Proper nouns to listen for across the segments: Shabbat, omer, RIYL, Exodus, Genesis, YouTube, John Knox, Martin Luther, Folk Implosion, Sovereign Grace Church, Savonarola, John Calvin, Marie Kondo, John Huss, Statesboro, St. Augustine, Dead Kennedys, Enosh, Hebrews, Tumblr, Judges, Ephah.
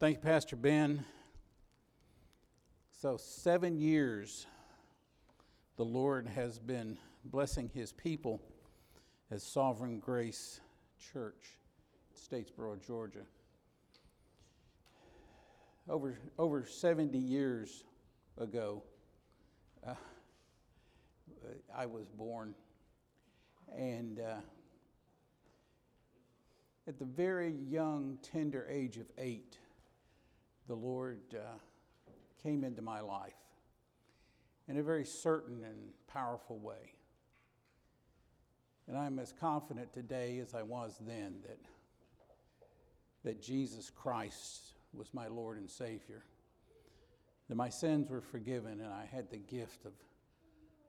Thank you, Pastor Ben. So 7 years the Lord has been blessing his people as Sovereign Grace Church, Statesboro, Georgia. Over 70 years ago, I was born, and at the very young, tender age of 8, the Lord came into my life in a very certain and powerful way. And I'm as confident today as I was then that Jesus Christ was my Lord and Savior, that my sins were forgiven, and I had the gift of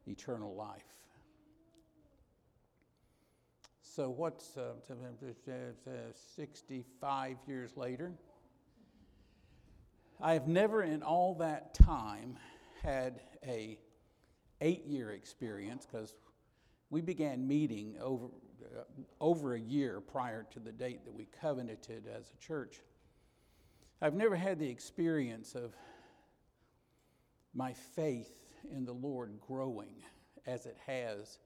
eternal life. So what's 65 years later? I have never in all that time had a 8-year experience, because we began meeting over a year prior to the date that we covenanted as a church. I've never had the experience of my faith in the Lord growing as it has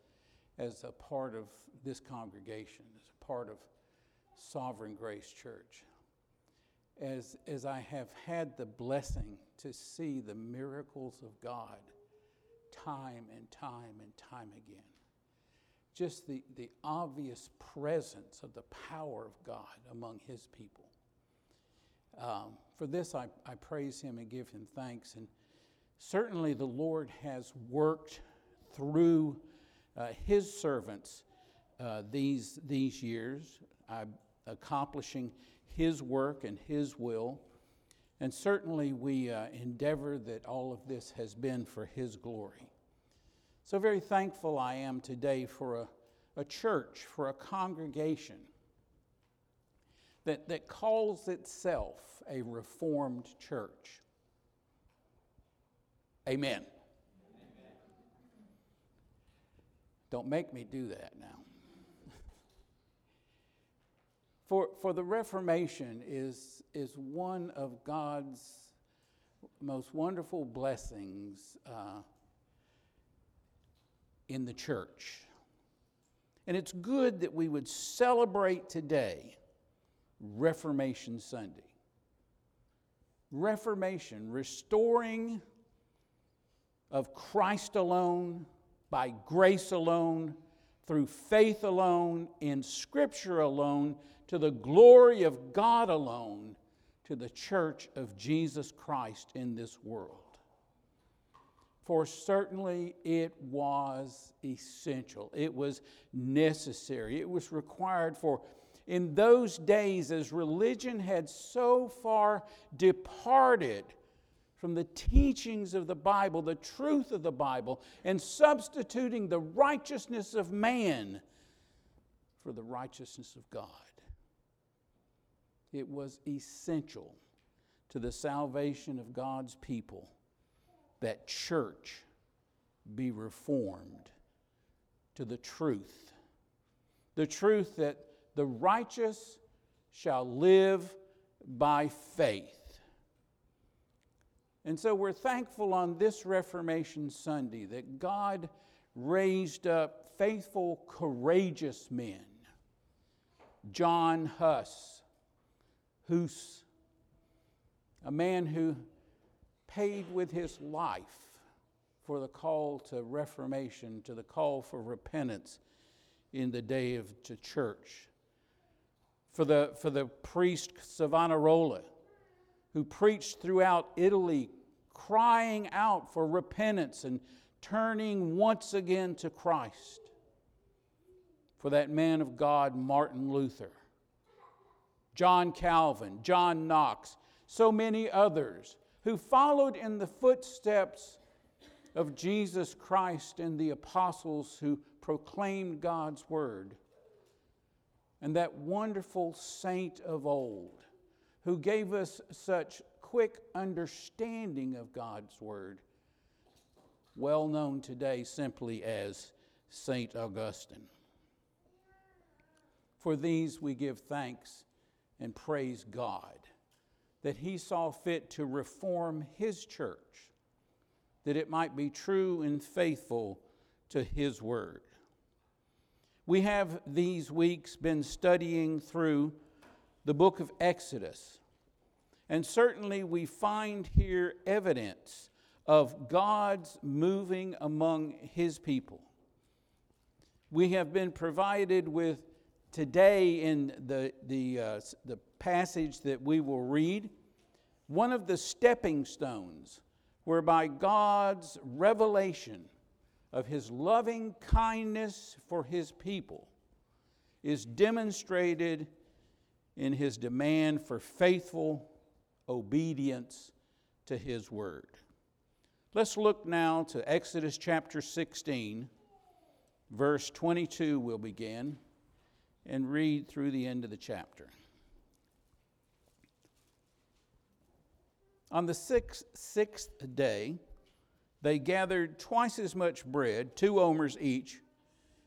as a part of this congregation, as a part of Sovereign Grace Church. As I have had the blessing to see the miracles of God time and time and time again. Just the obvious presence of the power of God among his people. For this, I praise him and give him thanks. And certainly the Lord has worked through his servants these years, accomplishing his work and his will, and certainly we endeavor that all of this has been for his glory. So very thankful I am today for a church, for a congregation that calls itself a Reformed church. Amen. Amen. Don't make me do that now. For the Reformation is one of God's most wonderful blessings in the church. And it's good that we would celebrate today Reformation Sunday. Reformation, restoring of Christ alone, by grace alone, through faith alone, in Scripture alone, to the glory of God alone, to the church of Jesus Christ in this world. For certainly it was essential. It was necessary. It was required, for in those days, as religion had so far departed from the teachings of the Bible, the truth of the Bible, and substituting the righteousness of man for the righteousness of God. It was essential to the salvation of God's people that church be reformed to the truth that the righteous shall live by faith. And so we're thankful on this Reformation Sunday that God raised up faithful, courageous men. John Huss, a man who paid with his life for the call to reformation, to the call for repentance in the day of the church. For the priest Savonarola, who preached throughout Italy, crying out for repentance and turning once again to Christ. For that man of God, Martin Luther, John Calvin, John Knox, so many others who followed in the footsteps of Jesus Christ and the apostles who proclaimed God's word. And that wonderful saint of old who gave us such quick understanding of God's word, well known today simply as St. Augustine. For these we give thanks and praise God that he saw fit to reform his church, that it might be true and faithful to his word. We have these weeks been studying through the book of Exodus, and certainly we find here evidence of God's moving among his people. We have been provided with today in the passage that we will read, one of the stepping stones whereby God's revelation of his loving kindness for his people is demonstrated in his demand for faithful obedience to his word. Let's look now to Exodus chapter 16, verse 22 we'll begin, and read through the end of the chapter. On the sixth day, they gathered twice as much bread, 2 omers each,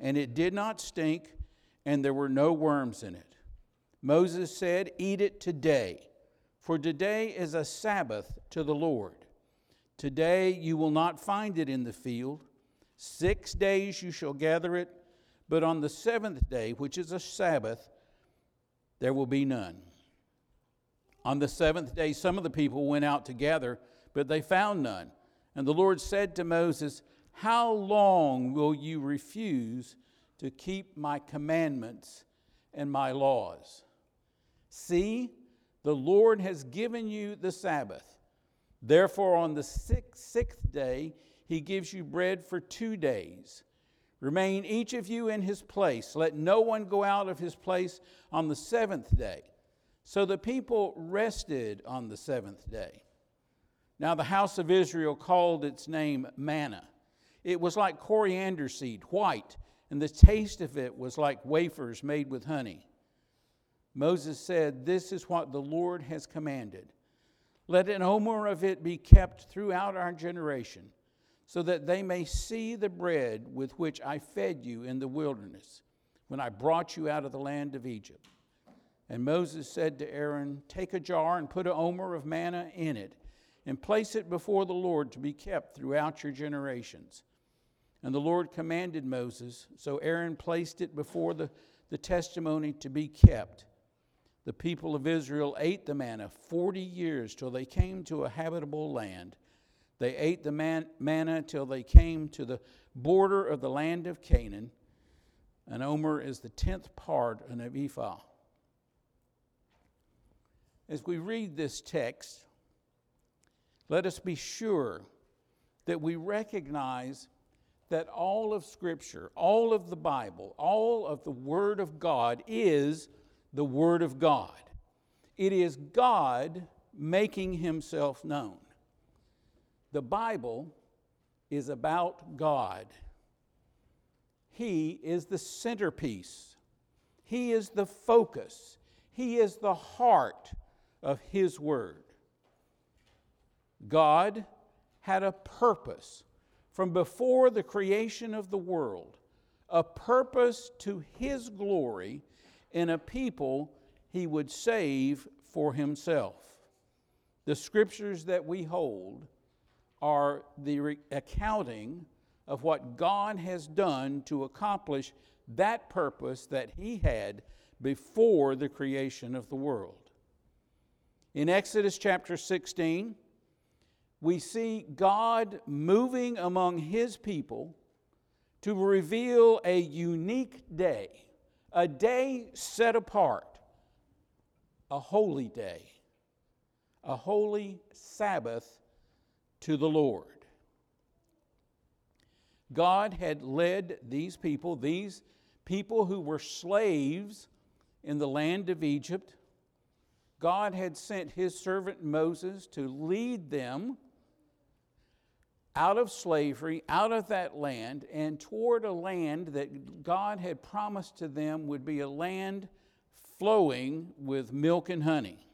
and it did not stink, and there were no worms in it. Moses said, "Eat it today, for today is a Sabbath to the Lord. Today you will not find it in the field. 6 days you shall gather it, but on the 7th day, which is a Sabbath, there will be none." On the 7th day, some of the people went out to gather, but they found none. And the Lord said to Moses, "How long will you refuse to keep my commandments and my laws? See, the Lord has given you the Sabbath. Therefore, on the sixth day, he gives you bread for 2 days. Remain each of you in his place. Let no one go out of his place on the 7th day." So the people rested on the 7th day. Now the house of Israel called its name manna. It was like coriander seed, white, and the taste of it was like wafers made with honey. Moses said, "This is what the Lord has commanded. Let an omer of it be kept throughout our generation, so that they may see the bread with which I fed you in the wilderness, when I brought you out of the land of Egypt." And Moses said to Aaron, "Take a jar and put an omer of manna in it, and place it before the Lord to be kept throughout your generations." And the Lord commanded Moses, so Aaron placed it before the testimony to be kept. The people of Israel ate the manna 40 years till they came to a habitable land. They ate the manna till they came to the border of the land of Canaan. An omer is the 10th part of Ephah. As we read this text, let us be sure that we recognize that all of Scripture, all of the Bible, all of the Word of God is the Word of God. It is God making himself known. The Bible is about God. He is the centerpiece. He is the focus. He is the heart of his word. God had a purpose from before the creation of the world, a purpose to his glory in a people he would save for himself. The scriptures that we hold are the accounting of what God has done to accomplish that purpose that he had before the creation of the world. In Exodus chapter 16, we see God moving among his people to reveal a unique day, a day set apart, a holy day, a holy Sabbath to the Lord. God had led these people who were slaves in the land of Egypt, God had sent his servant Moses to lead them out of slavery, out of that land, and toward a land that God had promised to them would be a land flowing with milk and honey.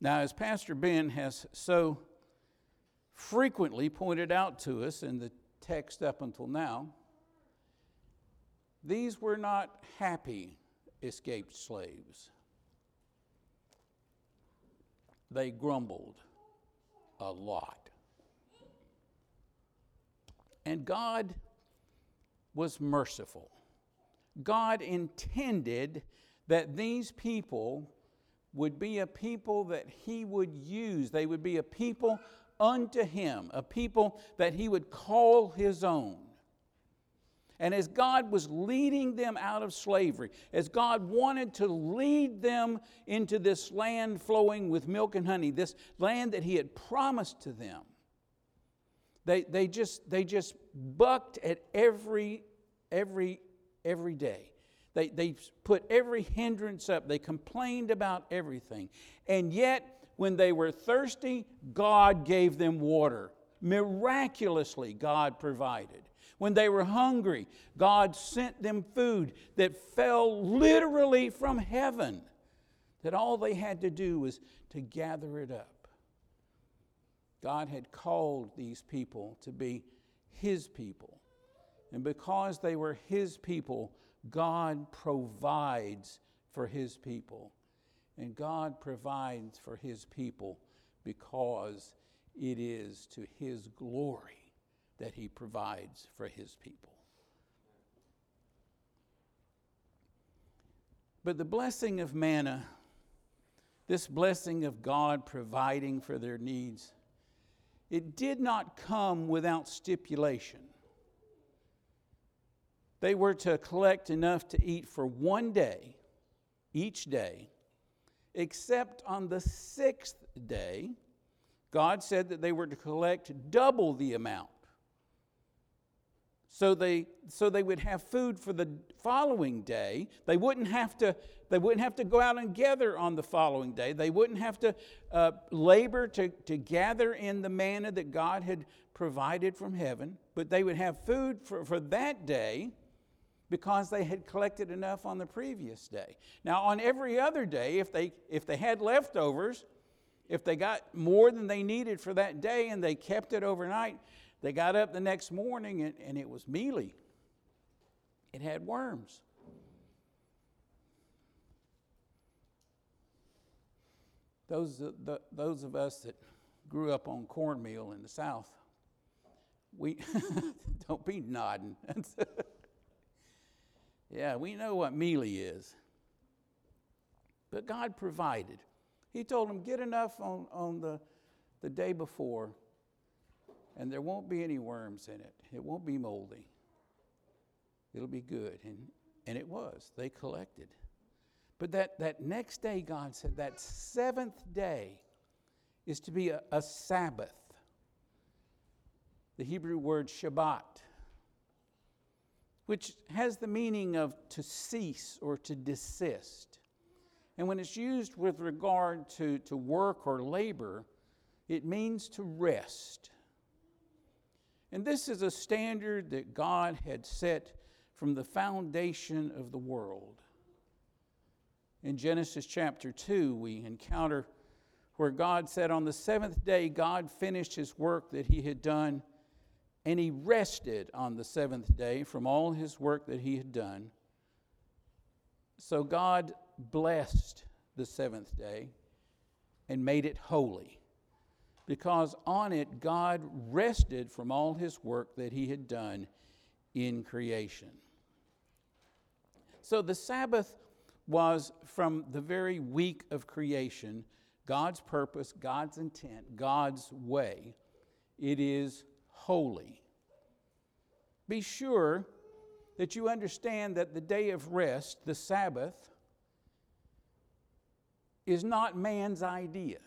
Now, as Pastor Ben has so frequently pointed out to us in the text up until now, these were not happy escaped slaves. They grumbled a lot. And God was merciful. God intended that these people would be a people that he would use. They would be a people unto him, a people that he would call his own. And as God was leading them out of slavery, as God wanted to lead them into this land flowing with milk and honey, this land that he had promised to them, they just bucked at every day. They put every hindrance up. They complained about everything. And yet, when they were thirsty, God gave them water. Miraculously, God provided. When they were hungry, God sent them food that fell literally from heaven, that all they had to do was to gather it up. God had called these people to be his people. And because they were his people, God provides for his people. And God provides for his people because it is to his glory that he provides for his people. But the blessing of manna, this blessing of God providing for their needs, it did not come without stipulation. They were to collect enough to eat for one day, each day, except on the sixth day. God said that they were to collect double the amount, so they would have food for the following day. They wouldn't have to go out and gather on the following day. They wouldn't have to labor to gather in the manna that God had provided from heaven. But they would have food for that day because they had collected enough on the previous day. Now, on every other day, if they had leftovers, if they got more than they needed for that day and they kept it overnight, they got up the next morning and it was mealy. It had worms. Those of us that grew up on cornmeal in the South, we don't be nodding. Yeah, we know what mealy is. But God provided. He told them, get enough on the day before, and there won't be any worms in it. It won't be moldy. It'll be good. And it was. They collected. But that next day, God said, that seventh day is to be a Sabbath. The Hebrew word Shabbat, which has the meaning of to cease or to desist. And when it's used with regard to work or labor, it means to rest. And this is a standard that God had set from the foundation of the world. In Genesis chapter 2, we encounter where God said, on the seventh day, God finished his work that he had done, and he rested on the seventh day from all his work that he had done. So God blessed the seventh day and made it holy, because on it God rested from all his work that he had done in creation. So the Sabbath was, from the very week of creation, God's purpose, God's intent, God's way. It is holy. Be sure that you understand that the day of rest, the Sabbath, is not man's idea.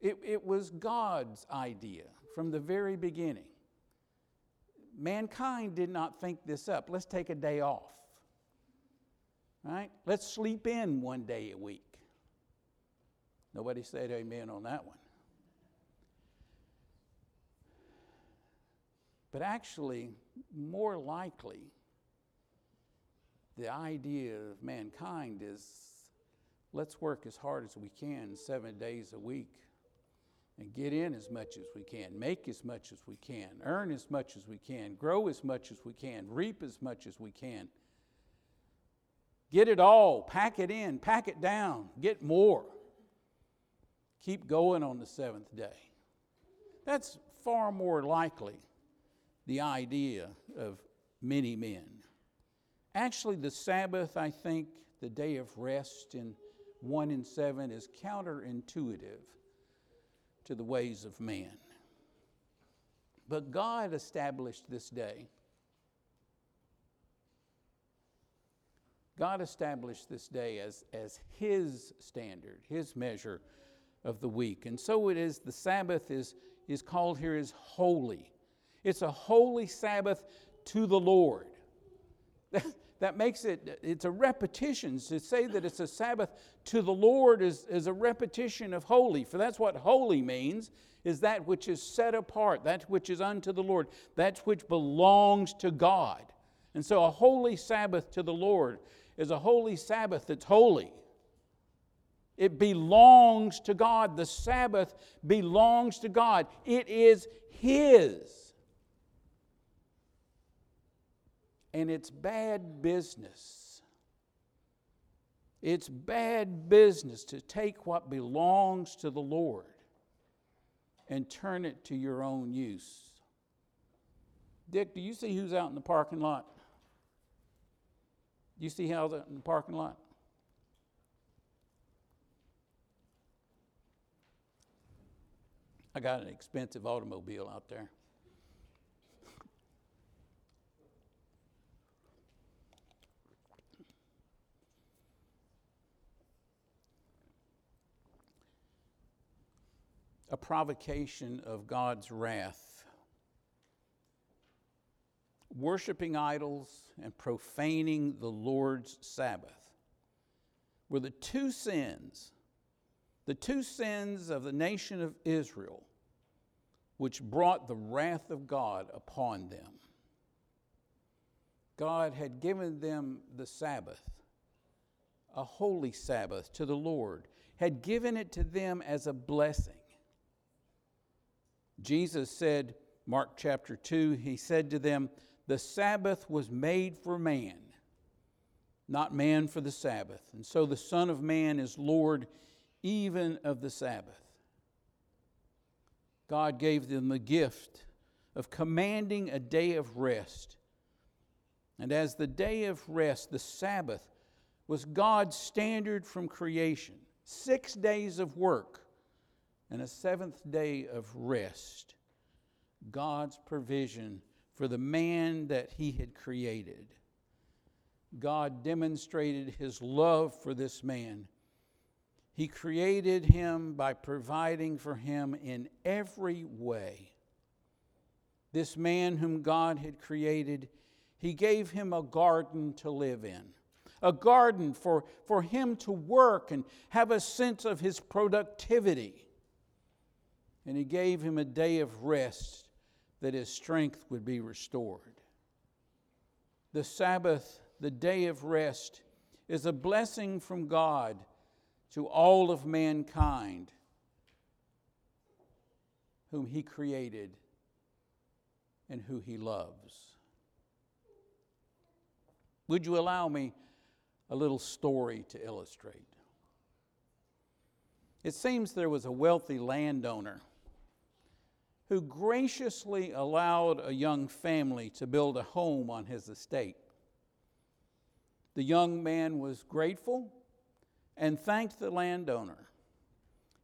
It was God's idea from the very beginning. Mankind did not think this up. Let's take a day off. Right? Let's sleep in one day a week. Nobody said amen on that one. But actually, more likely, the idea of mankind is let's work as hard as we can 7 days a week and get in as much as we can, make as much as we can, earn as much as we can, grow as much as we can, reap as much as we can. Get it all, pack it in, pack it down, get more. Keep going on the seventh day. That's far more likely the idea of many men. Actually, the Sabbath, I think, the day of rest in 1 and 7 is counterintuitive to the ways of man. But God established this day. God established this day as His standard, His measure of the week. And so it is, the Sabbath is called here as holy. It's a holy Sabbath to the Lord. That makes it, it's a repetition. To say that it's a Sabbath to the Lord is a repetition of holy. For that's what holy means, is that which is set apart, that which is unto the Lord, that which belongs to God. And so a holy Sabbath to the Lord is a holy Sabbath that's holy. It belongs to God. The Sabbath belongs to God. It is His. And it's bad business. It's bad business to take what belongs to the Lord and turn it to your own use. Dick, do you see who's out in the parking lot? Do you see how's out in the parking lot? I got an expensive automobile out there. A provocation of God's wrath. Worshipping idols and profaning the Lord's Sabbath were the two sins of the nation of Israel, which brought the wrath of God upon them. God had given them the Sabbath, a holy Sabbath to the Lord, had given it to them as a blessing. Jesus said, Mark chapter 2, He said to them, the Sabbath was made for man, not man for the Sabbath. And so the Son of Man is Lord even of the Sabbath. God gave them the gift of commanding a day of rest. And as the day of rest, the Sabbath was God's standard from creation. 6 days of work and a seventh day of rest. God's provision for the man that He had created. God demonstrated His love for this man. He created him by providing for him in every way. This man whom God had created, He gave him a garden to live in, a garden for him to work and have a sense of his productivity. And He gave him a day of rest, that his strength would be restored. The Sabbath, the day of rest, is a blessing from God to all of mankind whom He created and who He loves. Would you allow me a little story to illustrate? It seems there was a wealthy landowner who graciously allowed a young family to build a home on his estate. The young man was grateful and thanked the landowner.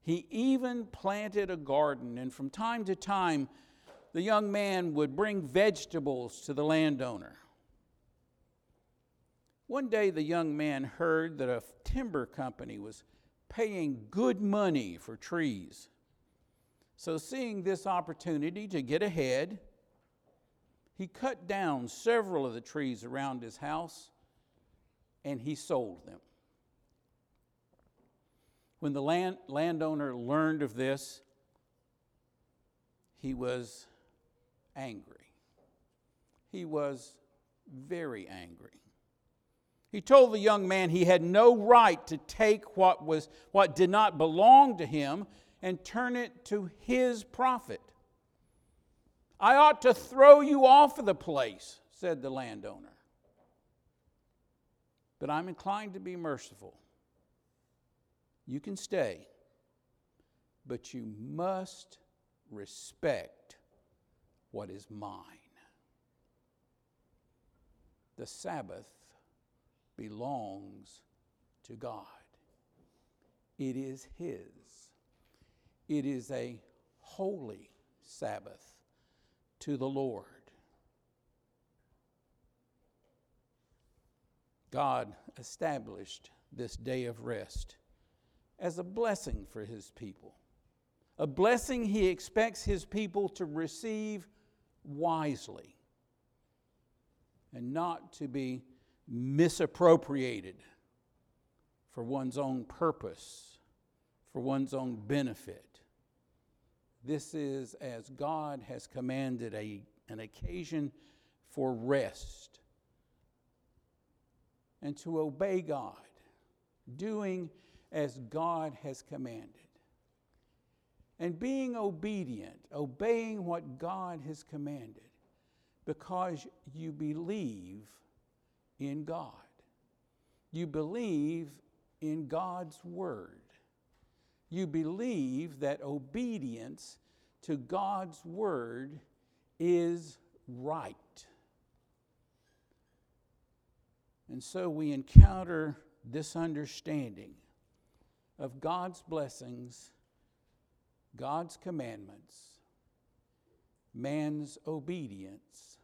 He even planted a garden, and from time to time, the young man would bring vegetables to the landowner. One day, the young man heard that a timber company was paying good money for trees. So seeing this opportunity to get ahead, he cut down several of the trees around his house and he sold them. When the landowner learned of this, he was angry. He was very angry. He told the young man he had no right to take what did not belong to him and turn it to his profit. I ought to throw you off of the place, said the landowner. But I'm inclined to be merciful. You can stay, but you must respect what is mine. The Sabbath belongs to God. It is His. It is a holy Sabbath to the Lord. God established this day of rest as a blessing for His people, a blessing He expects His people to receive wisely and not to be misappropriated for one's own purpose, for one's own benefit. This is, as God has commanded, an occasion for rest. And to obey God, doing as God has commanded. And being obedient, obeying what God has commanded, because you believe in God. You believe in God's Word. You believe that obedience to God's Word is right. And so we encounter this understanding of God's blessings, God's commandments, man's obedience,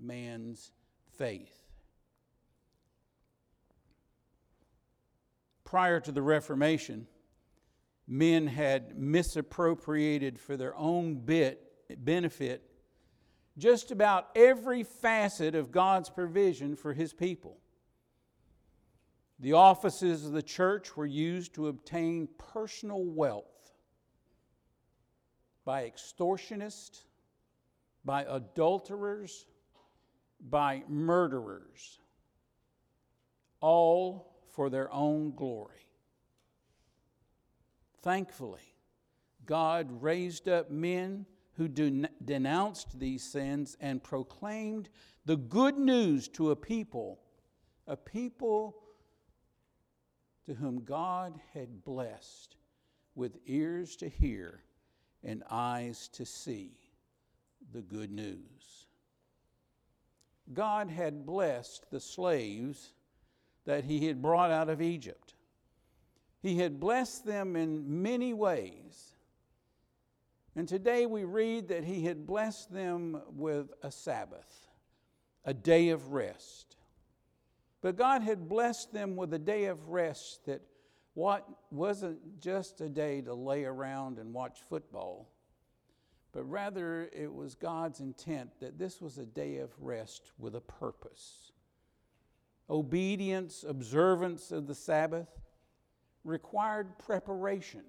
man's faith. Prior to the Reformation, men had misappropriated for their own benefit just about every facet of God's provision for His people. The offices of the church were used to obtain personal wealth by extortionists, by adulterers, by murderers, all for their own glory. Thankfully, God raised up men who denounced these sins and proclaimed the good news to a people to whom God had blessed with ears to hear and eyes to see the good news. God had blessed the slaves that He had brought out of Egypt. He had blessed them in many ways. And today we read that He had blessed them with a Sabbath, a day of rest. But God had blessed them with a day of rest that wasn't just a day to lay around and watch football, but rather it was God's intent that this was a day of rest with a purpose. Obedience, observance of the Sabbath required preparation.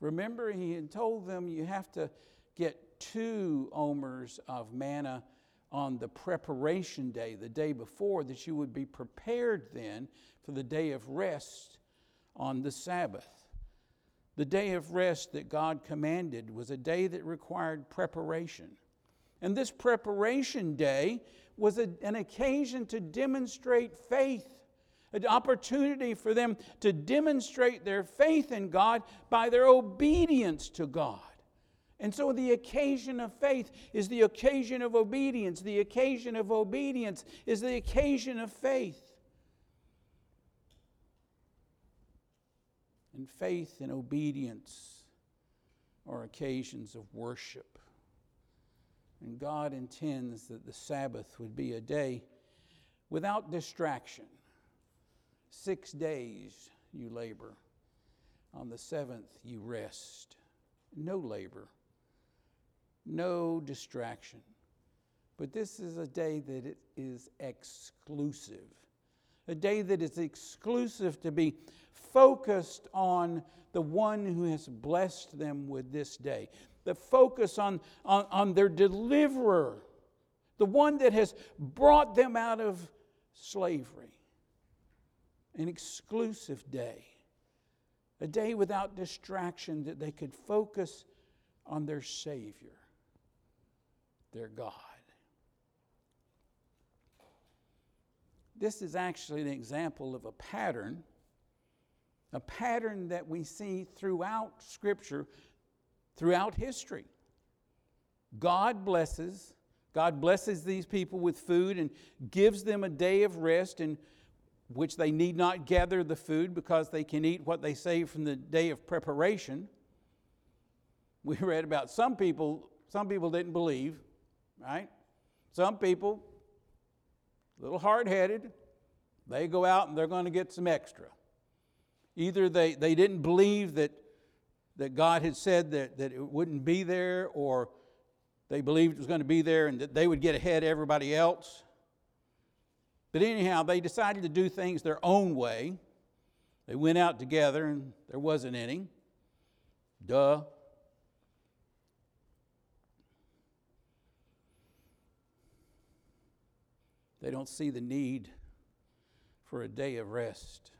Remember, He had told them you have to get 2 omers of manna on the preparation day, the day before, that you would be prepared then for the day of rest on the Sabbath. The day of rest that God commanded was a day that required preparation. And this preparation day was an occasion to demonstrate faith, an opportunity for them to demonstrate their faith in God by their obedience to God. And so the occasion of faith is the occasion of obedience. The occasion of obedience is the occasion of faith. And faith and obedience are occasions of worship. And God intends that the Sabbath would be a day without distraction. 6 days you labor. On the 7th you rest. No labor. No distraction. But this is a day that it is exclusive, a day that is exclusive to be focused on the one who has blessed them with this day. The focus on their deliverer, the one that has brought them out of slavery. An exclusive day, a day without distraction that they could focus on their Savior, their God. This is actually an example of a pattern that we see throughout Scripture, throughout history. God blesses these people with food and gives them a day of rest in which they need not gather the food because they can eat what they saved from the day of preparation. We read about some people didn't believe, right? Some people, a little hard-headed, they go out and they're going to get some extra. Either they didn't believe that God had said that it wouldn't be there, or they believed it was going to be there and that they would get ahead of everybody else. But anyhow, they decided to do things their own way. They went out together and there wasn't any. Duh. They don't see the need for a day of rest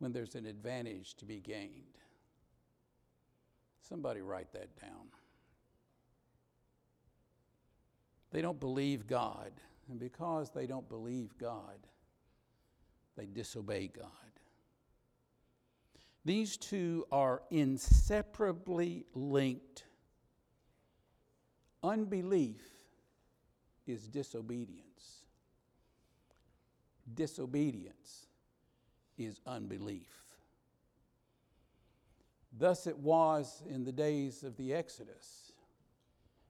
when there's an advantage to be gained. Somebody write that down. They don't believe God. And because they don't believe God, they disobey God. These two are inseparably linked. Unbelief is disobedience. Disobedience is unbelief. Thus it was in the days of the Exodus,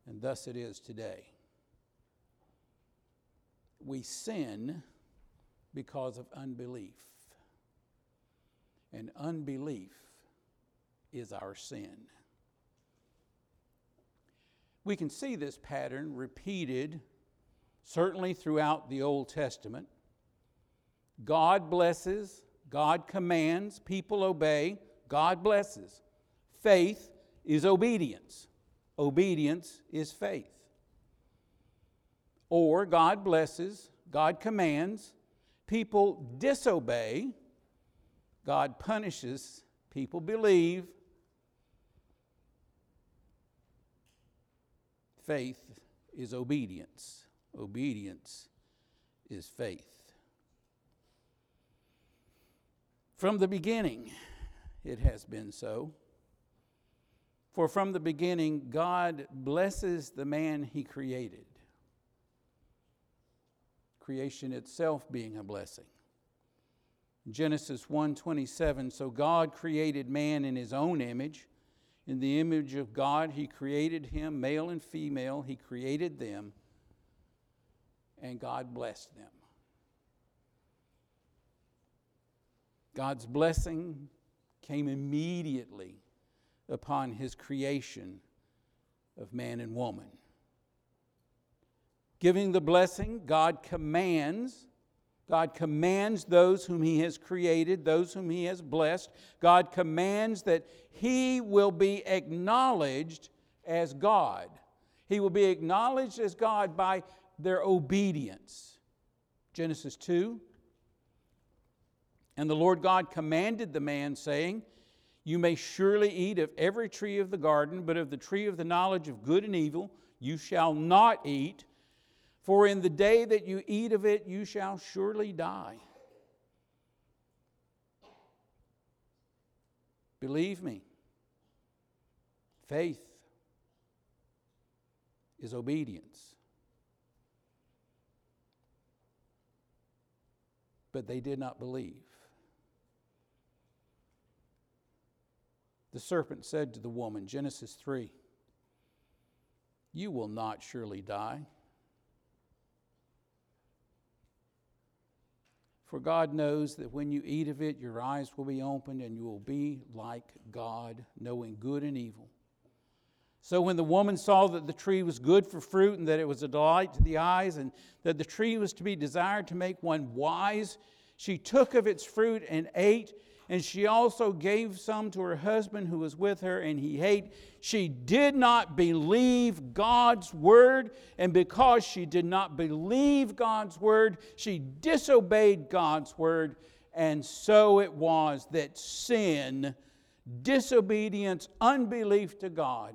and thus it is today. We sin because of unbelief. And unbelief is our sin. We can see this pattern repeated certainly throughout the Old Testament. God blesses, God commands, people obey, God blesses. Faith is obedience. Obedience is faith. Or God blesses, God commands, people disobey, God punishes, people believe. Faith is obedience. Obedience is faith. From the beginning, it has been so. For from the beginning, God blesses the man he created. Creation itself being a blessing. Genesis 1:27, so God created man in his own image. In the image of God, he created him, male and female, he created them, and God blessed them. God's blessing came immediately upon his creation of man and woman. Giving the blessing, God commands those whom he has created, those whom he has blessed. God commands that he will be acknowledged as God. He will be acknowledged as God by their obedience. Genesis 2. And the Lord God commanded the man, saying, you may surely eat of every tree of the garden, but of the tree of the knowledge of good and evil you shall not eat. For in the day that you eat of it, you shall surely die. Believe me, faith is obedience. But they did not believe. The serpent said to the woman, Genesis 3, you will not surely die. For God knows that when you eat of it, your eyes will be opened and you will be like God, knowing good and evil. So when the woman saw that the tree was good for fruit and that it was a delight to the eyes and that the tree was to be desired to make one wise, she took of its fruit and ate, and she also gave some to her husband who was with her, and he ate. She did not believe God's word, and because she did not believe God's word, she disobeyed God's word, and so it was that sin, disobedience, unbelief to God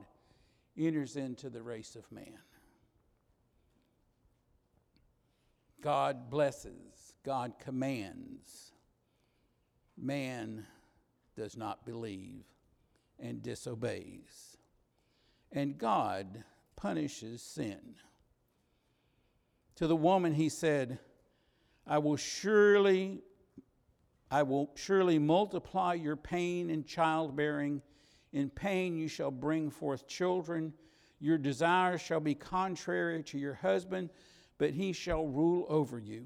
enters into the race of man. God blesses, God commands. Man does not believe and disobeys. And God punishes sin. To the woman he said, I will surely multiply your pain and childbearing. In pain you shall bring forth children. Your desire shall be contrary to your husband, but he shall rule over you.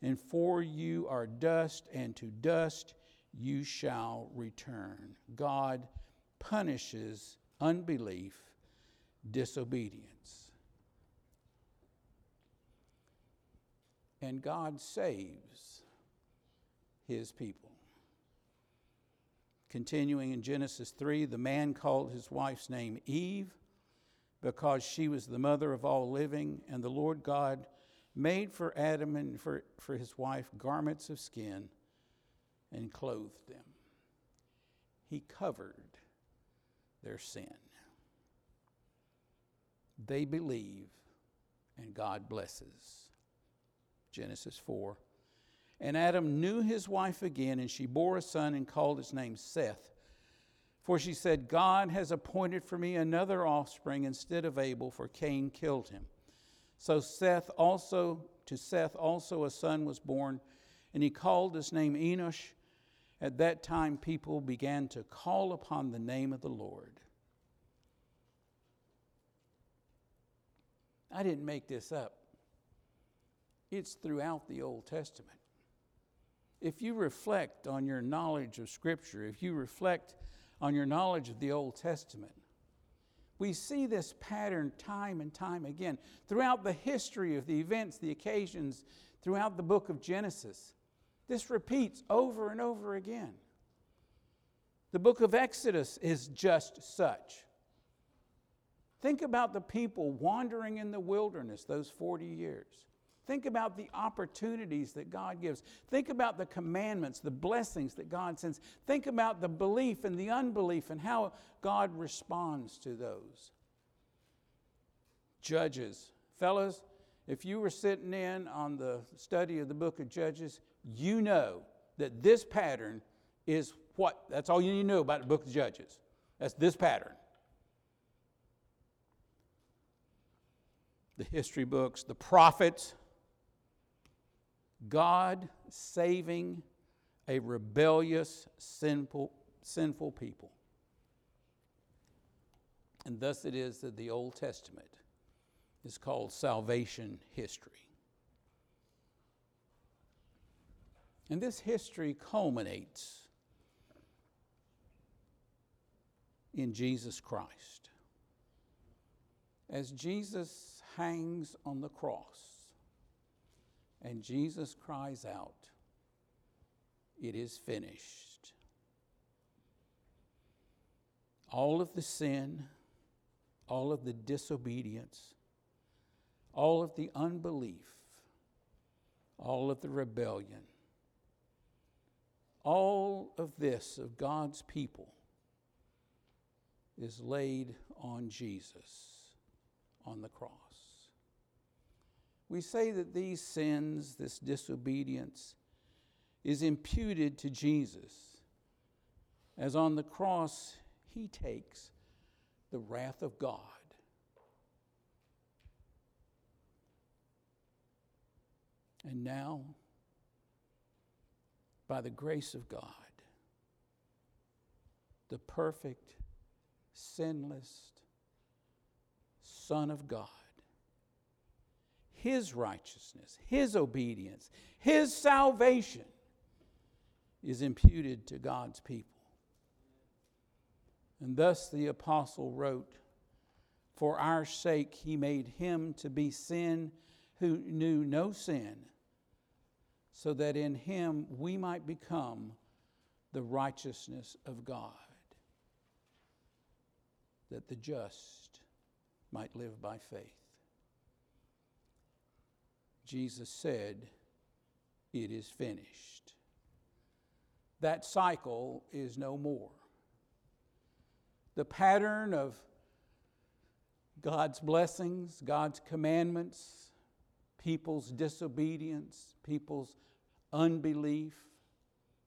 and for you are dust, and to dust you shall return. God punishes unbelief, disobedience. And God saves his people. Continuing in Genesis 3, the man called his wife's name Eve, because she was the mother of all living, and the Lord God made for Adam and for his wife garments of skin and clothed them. He covered their sin. They believe, and God blesses. Genesis 4. And Adam knew his wife again, and she bore a son and called his name Seth. For she said, God has appointed for me another offspring instead of Abel, for Cain killed him. So to Seth also a son was born, and he called his name Enosh. At that time people began to call upon the name of the Lord. I didn't make this up. It's throughout the Old Testament. If you reflect on your knowledge of Scripture, if you reflect on your knowledge of the Old Testament, we see this pattern time and time again throughout the history of the events, the occasions, throughout the book of Genesis. This repeats over and over again. The book of Exodus is just such. Think about the people wandering in the wilderness those 40 years. Think about the opportunities that God gives. Think about the commandments, the blessings that God sends. Think about the belief and the unbelief and how God responds to those. Judges. Fellas, if you were sitting in on the study of the book of Judges, you know that this pattern is what? That's all you need to know about the book of Judges. That's this pattern. The history books, the prophets. God saving a rebellious, sinful people. And thus it is that the Old Testament is called salvation history. And this history culminates in Jesus Christ. As Jesus hangs on the cross, and Jesus cries out, it is finished. All of the sin, all of the disobedience, all of the unbelief, all of the rebellion, all of this of God's people is laid on Jesus on the cross. We say that these sins, this disobedience, is imputed to Jesus, as on the cross he takes the wrath of God And now, by the grace of God, the perfect, sinless Son of God, His righteousness, His obedience, His salvation is imputed to God's people. And thus the apostle wrote, "For our sake He made Him to be sin who knew no sin, so that in Him we might become the righteousness of God, that the just might live by faith." Jesus said, "It is finished." That cycle is no more. The pattern of God's blessings, God's commandments, people's disobedience, people's unbelief,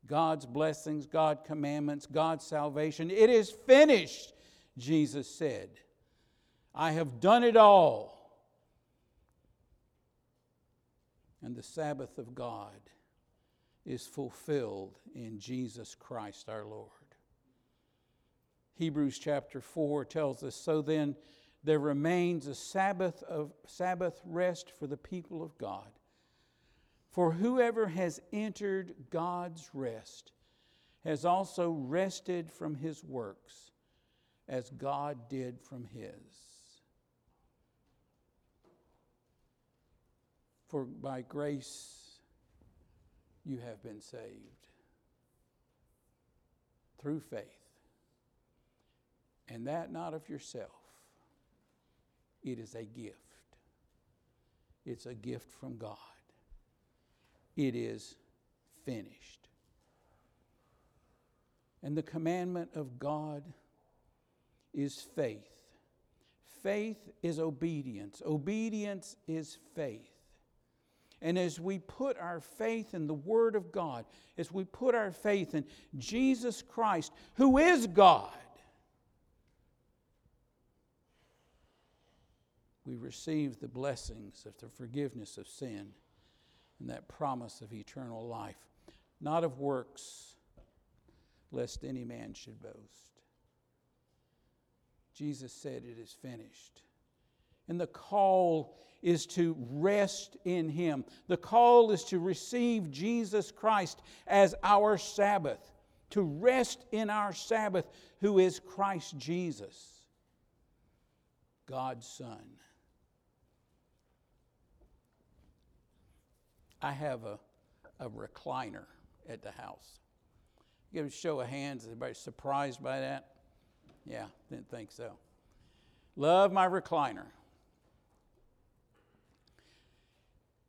God's blessings, God's commandments, God's salvation. "It is finished," Jesus said. "I have done it all." And the Sabbath of God is fulfilled in Jesus Christ our Lord. Hebrews chapter 4 tells us, "So then there remains a Sabbath rest for the people of God. For whoever has entered God's rest has also rested from his works as God did from his." For by grace you have been saved through faith, and that not of yourself. It is a gift. It's a gift from God. It is finished. And the commandment of God is faith. Faith is obedience. Obedience is faith. And as we put our faith in the Word of God, as we put our faith in Jesus Christ, who is God, we receive the blessings of the forgiveness of sin and that promise of eternal life, not of works, lest any man should boast. Jesus said, "It is finished." And the call is to rest in Him. The call is to receive Jesus Christ as our Sabbath, to rest in our Sabbath, who is Christ Jesus, God's Son. I have a recliner at the house. Give a show of hands. Is anybody surprised by that? Yeah, didn't think so. Love my recliner.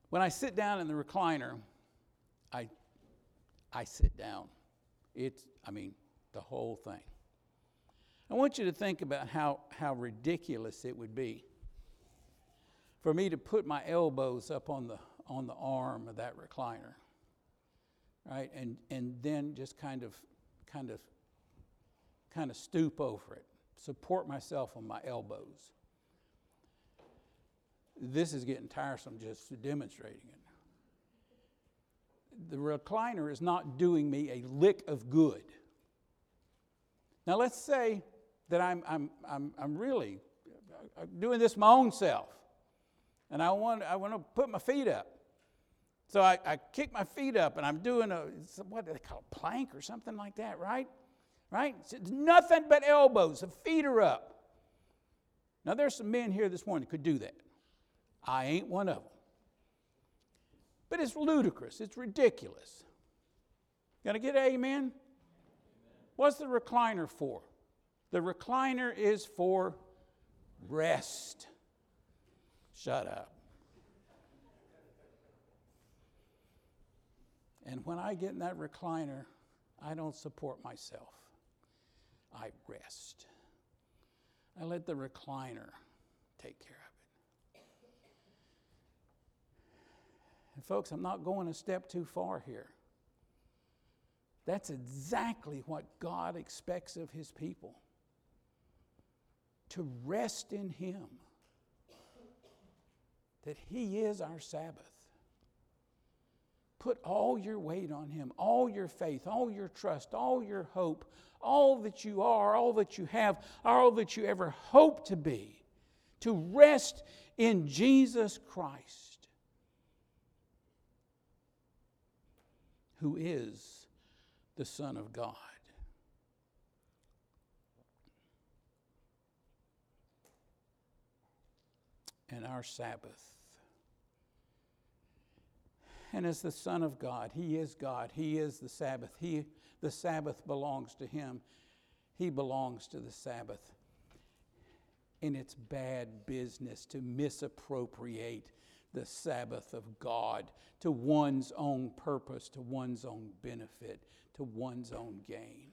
When I sit down in the recliner, I sit down. The whole thing. I want you to think about how ridiculous it would be for me to put my elbows up on the arm of that recliner, right? And then just kind of stoop over it, support myself on my elbows. This is getting tiresome just demonstrating it. The recliner is not doing me a lick of good. Now let's say that I'm really doing this my own self, and I want to put my feet up. So I kick my feet up, and I'm doing what do they call it, plank or something like that, right? Right? It's nothing but elbows. The feet are up. Now there's some men here this morning that could do that. I ain't one of them. But it's ludicrous. It's ridiculous. Gonna get an amen? What's the recliner for? The recliner is for rest. Shut up. And when I get in that recliner, I don't support myself. I rest. I let the recliner take care of it. And folks, I'm not going a step too far here. That's exactly what God expects of His people. To rest in Him. That He is our Sabbath. Put all your weight on Him, all your faith, all your trust, all your hope, all that you are, all that you have, all that you ever hope to be, to rest in Jesus Christ, who is the Son of God. And our Sabbath. And as the Son of God. He is the Sabbath. The Sabbath belongs to Him. He belongs to the Sabbath. And it's bad business to misappropriate the Sabbath of God to one's own purpose, to one's own benefit, to one's own gain.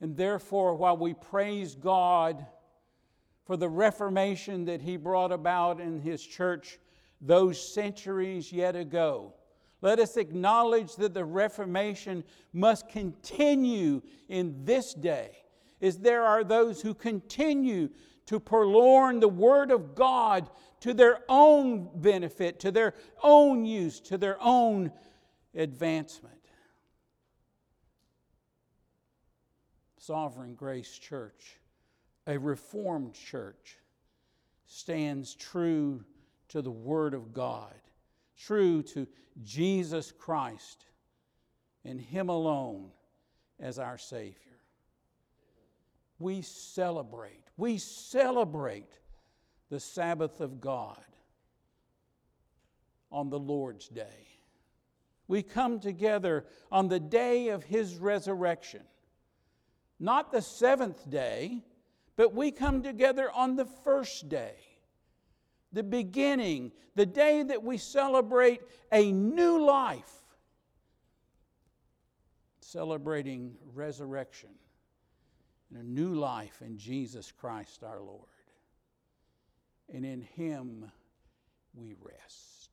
And therefore, while we praise God for the Reformation that He brought about in His church those centuries yet ago, let us acknowledge that the Reformation must continue in this day, as there are those who continue to purloin the Word of God to their own benefit, to their own use, to their own advancement. Sovereign Grace Church, a reformed church, stands true to the Word of God, true to Jesus Christ and Him alone as our Savior. We celebrate the Sabbath of God on the Lord's Day. We come together on the day of His resurrection, not the seventh day, but we come together on the first day, the beginning, the day that we celebrate a new life, celebrating resurrection and a new life in Jesus Christ our Lord. And in Him we rest.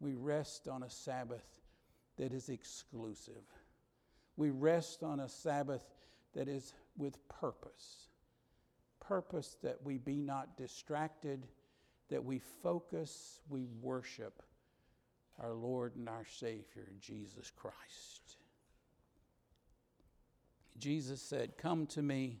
We rest on a Sabbath that is exclusive. We rest on a Sabbath that is with purpose, that we be not distracted, that we focus, we worship our Lord and our Savior, Jesus Christ. Jesus said, "Come to me,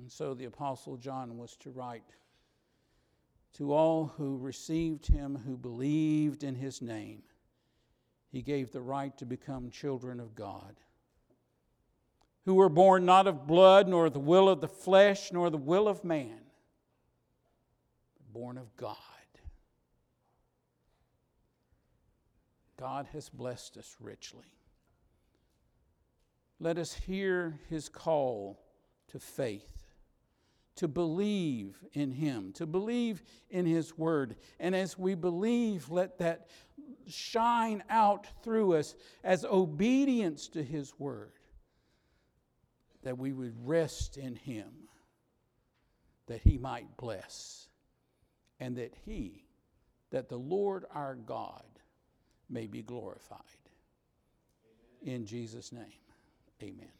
And so the Apostle John was to write, "To all who received Him, who believed in His name, He gave the right to become children of God, who were born not of blood, nor the will of the flesh, nor the will of man, but born of God." God has blessed us richly. Let us hear His call to faith, to believe in Him, to believe in His Word. And as we believe, let that shine out through us as obedience to His Word, that we would rest in Him, that He might bless, and that the Lord our God may be glorified. Amen. In Jesus' name, amen.